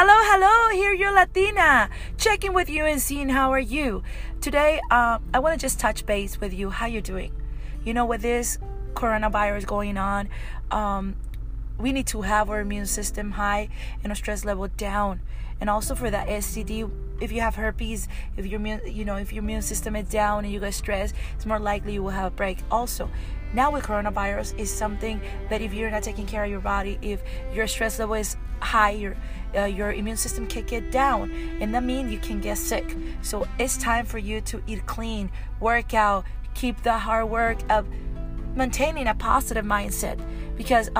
Hello, hello, here you're Latina. Checking with you and seeing how are you. Today, I want to just touch base with you, how you're doing. You know, with this coronavirus going on, we need to have our immune system high and our stress level down. And also for that STD, if you have herpes, if your immune system is down and you get stressed, it's more likely you will have a break also. Now with coronavirus is something that if you're not taking care of your body, if your stress level is higher, your immune system can get down, and that means you can get sick. So it's time for you to eat clean, work out, keep the hard work of maintaining a positive mindset, because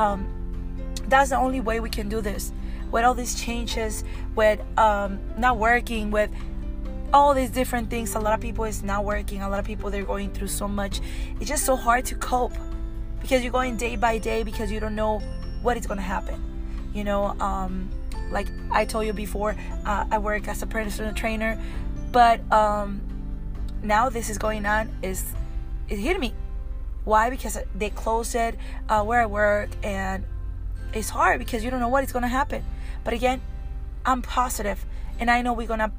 that's the only way we can do this. With all these changes, with not working, with all these different things, a lot of people is not working, a lot of people they're going through so much. It's just so hard to cope because you're going day by day because you don't know what is going to happen. You know, like I told you before, I work as a personal trainer, but now this is going on, it hit me. Why? Because they closed it where I work, and it's hard because you don't know what is going to happen. But again, I'm positive, and I know we're going to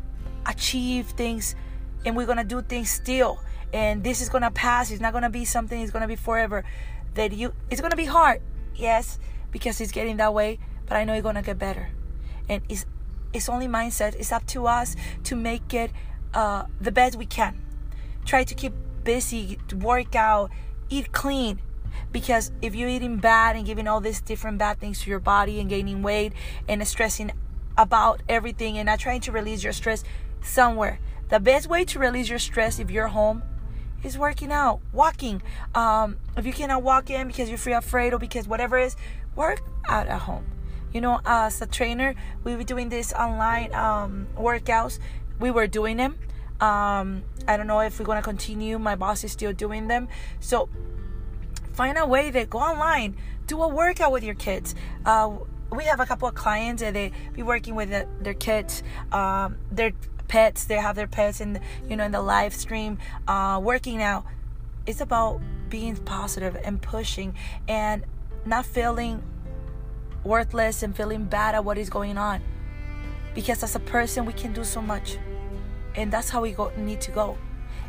achieve things, and we're going to do things still, and this is going to pass. It's not going to be something, it's going to be forever. It's going to be hard, yes, because it's getting that way, but I know it's going to get better. And it's only mindset. It's up to us to make it the best we can. Try to keep busy, work out, eat clean. Because if you're eating bad and giving all these different bad things to your body and gaining weight and stressing about everything and not trying to release your stress somewhere. The best way to release your stress if you're home is working out, walking. If you cannot walk in because you're afraid or because whatever it is, work out at home. You know, as a trainer, we were doing this online workouts. We were doing them. I don't know if we're going to continue. My boss is still doing them. So find a way that go online, do a workout with your kids. We have a couple of clients that they be working with their kids, their pets. They have their pets in the live stream, working out. It's about being positive and pushing and not feeling worthless and feeling bad at what is going on, because as a person we can do so much, and that's how we need to go.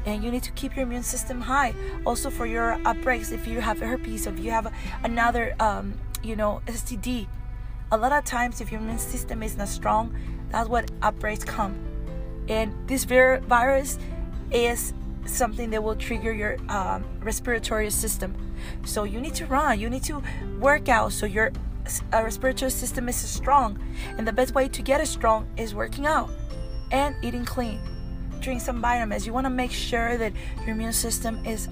And you need to keep your immune system high also for your outbreaks. If you have herpes, if you have another STD, a lot of times if your immune system is not strong, that's what outbreaks come. And this virus is something that will trigger your respiratory system, so you need to run, you need to work out so your respiratory system is strong. And the best way to get it strong is working out and eating clean. Drink some vitamins. You want to make sure that your immune system is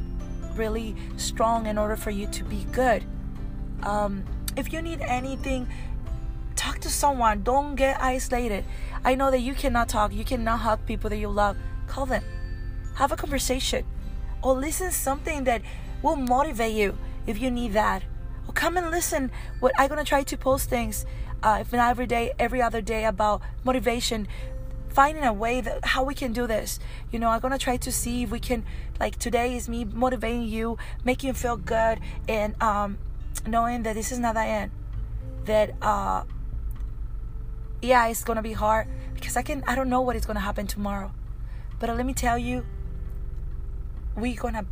really strong in order for you to be good. If you need anything, talk to someone. Don't get isolated. I know that you cannot talk, you cannot hug people that you love. Call them, have a conversation, or listen something that will motivate you if you need that. Or come and listen. What I'm gonna try to post things, if not every day, every other day, about motivation. Finding a way that how we can do this. You know, I'm gonna try to see if we can, like today is me motivating you, making you feel good, and knowing that this is not the end. That it's gonna be hard because I don't know what is gonna happen tomorrow. But let me tell you, we're gonna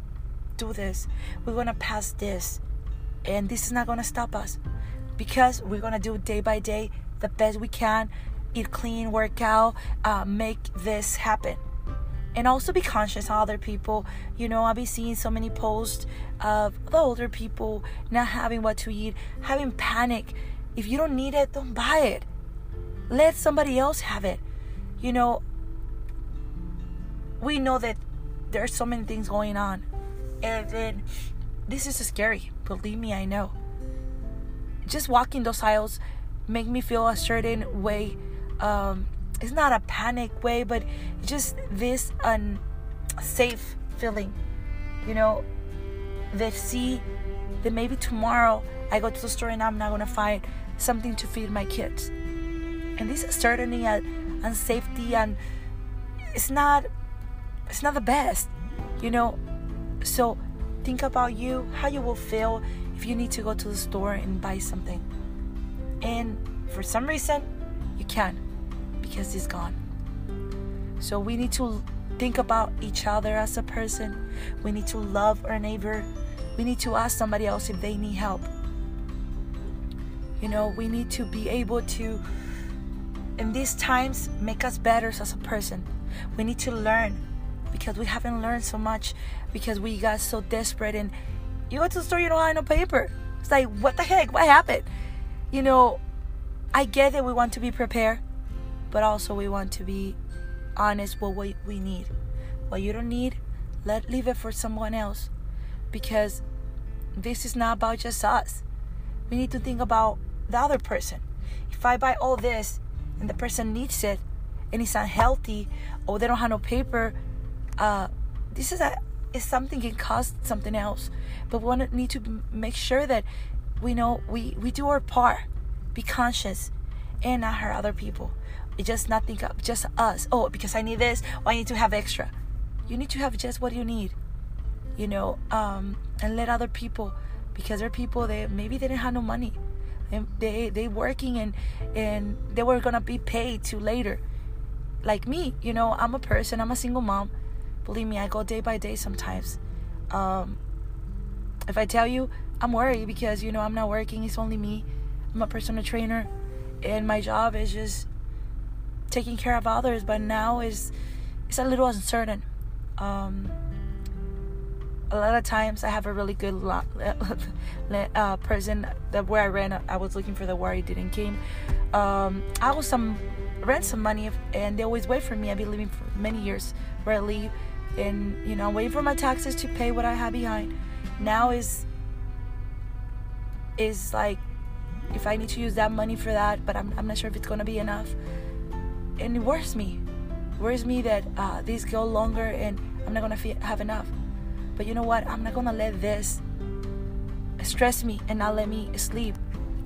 do this. We're gonna pass this, and this is not gonna stop us, because we're gonna do day by day the best we can. Eat clean, work out, make this happen. And also be conscious of other people. You know, I'll be seeing so many posts of the older people not having what to eat, having panic. If you don't need it, don't buy it. Let somebody else have it. You know, we know that there are so many things going on. And then this is scary. Believe me, I know. Just walking those aisles make me feel a certain way. It's not a panic way, but just this unsafe feeling, you know, that see that maybe tomorrow I go to the store and I'm not gonna find something to feed my kids. And this uncertainty and safety, and it's not the best, you know. So think about you, how you will feel if you need to go to the store and buy something, and for some reason you can. because he's gone. So we need to think about each other as a person. We need to love our neighbor. We need to ask somebody else if they need help. You know, we need to be able to, in these times, make us better as a person. We need to learn, because we haven't learned so much, because we got so desperate. And you go to the store, you don't have no paper. It's like, what the heck? What happened? You know, I get that we want to be prepared, but also we want to be honest with what we need. What you don't need, leave it for someone else, because this is not about just us. We need to think about the other person. If I buy all this and the person needs it and it's unhealthy or they don't have no paper, this is something that can cause something else. But we need to make sure that we know we do our part, be conscious, and not hurt other people. It's just not think of just us. Oh, because I need this, or I need to have extra. You need to have just what you need, you know, and let other people, because they're people that maybe they didn't have no money, and they working and they were gonna be paid to later. Like me, you know, I'm a person. I'm a single mom. Believe me, I go day by day sometimes. If I tell you, I'm worried because, you know, I'm not working. It's only me. I'm a personal trainer, and my job is just taking care of others. But now it's a little uncertain. A lot of times, I have a really good person that where I ran. I was looking for the where it didn't came. I was rent some money, and they always wait for me. I've been living for many years where I live, and you know, I'm waiting for my taxes to pay what I have behind. Now is like, if I need to use that money for that, but I'm not sure if it's gonna be enough, and it worries me that these go longer and I'm not gonna have enough. But you know what, I'm not gonna let this stress me and not let me sleep.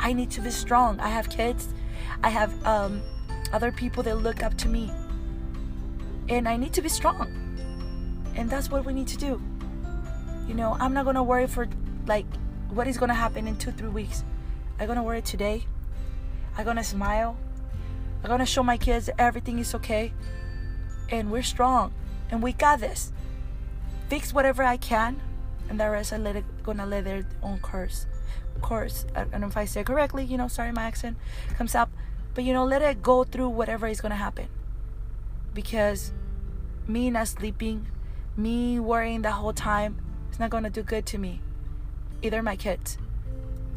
I need to be strong. I have kids, I have other people that look up to me, and I need to be strong, and that's what we need to do. You know, I'm not gonna worry for like what is gonna happen in 2-3 weeks. I'm gonna worry today. I'm gonna smile. I'm gonna show my kids everything is okay, and we're strong, and we got this. Fix whatever I can, and the rest gonna let their own course. I don't know if I say it correctly, you know, sorry, my accent comes up. But, you know, let it go through whatever is going to happen. Because me not sleeping, me worrying the whole time, it's not going to do good to me. Either my kids,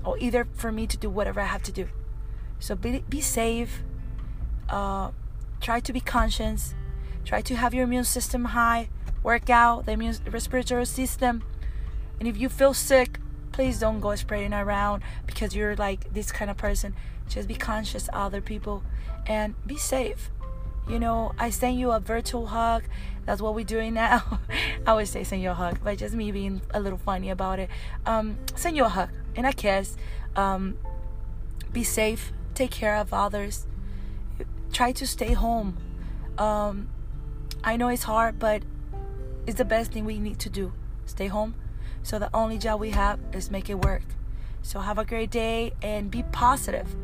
or either for me to do whatever I have to do. So be safe. Try to be conscious. Try to have your immune system high. Work out the immune respiratory system. And if you feel sick, please don't go spreading around because you're like this kind of person. Just be conscious of other people and be safe. You know, I send you a virtual hug. That's what we're doing now. I always say send you a hug, but just me being a little funny about it. Send you a hug and a kiss. Be safe. Take care of others. Try to stay home. I know it's hard, but it's the best thing we need to do. Stay home. So the only job we have is make it work. So have a great day and be positive.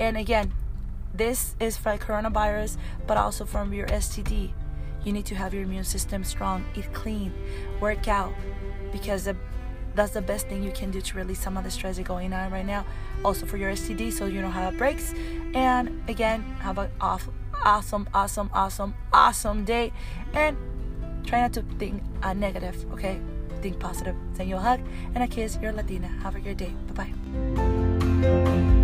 And again, this is for coronavirus, but also from your STD. You need to have your immune system strong, eat clean, work out, because that's the best thing you can do to release some of the stress that's going on right now. Also for your STD, so you don't have breaks. And again, have an awesome day. And try not to think negative, okay? Think positive. Send you a hug and a kiss. You're Latina. Have a great day. Bye-bye.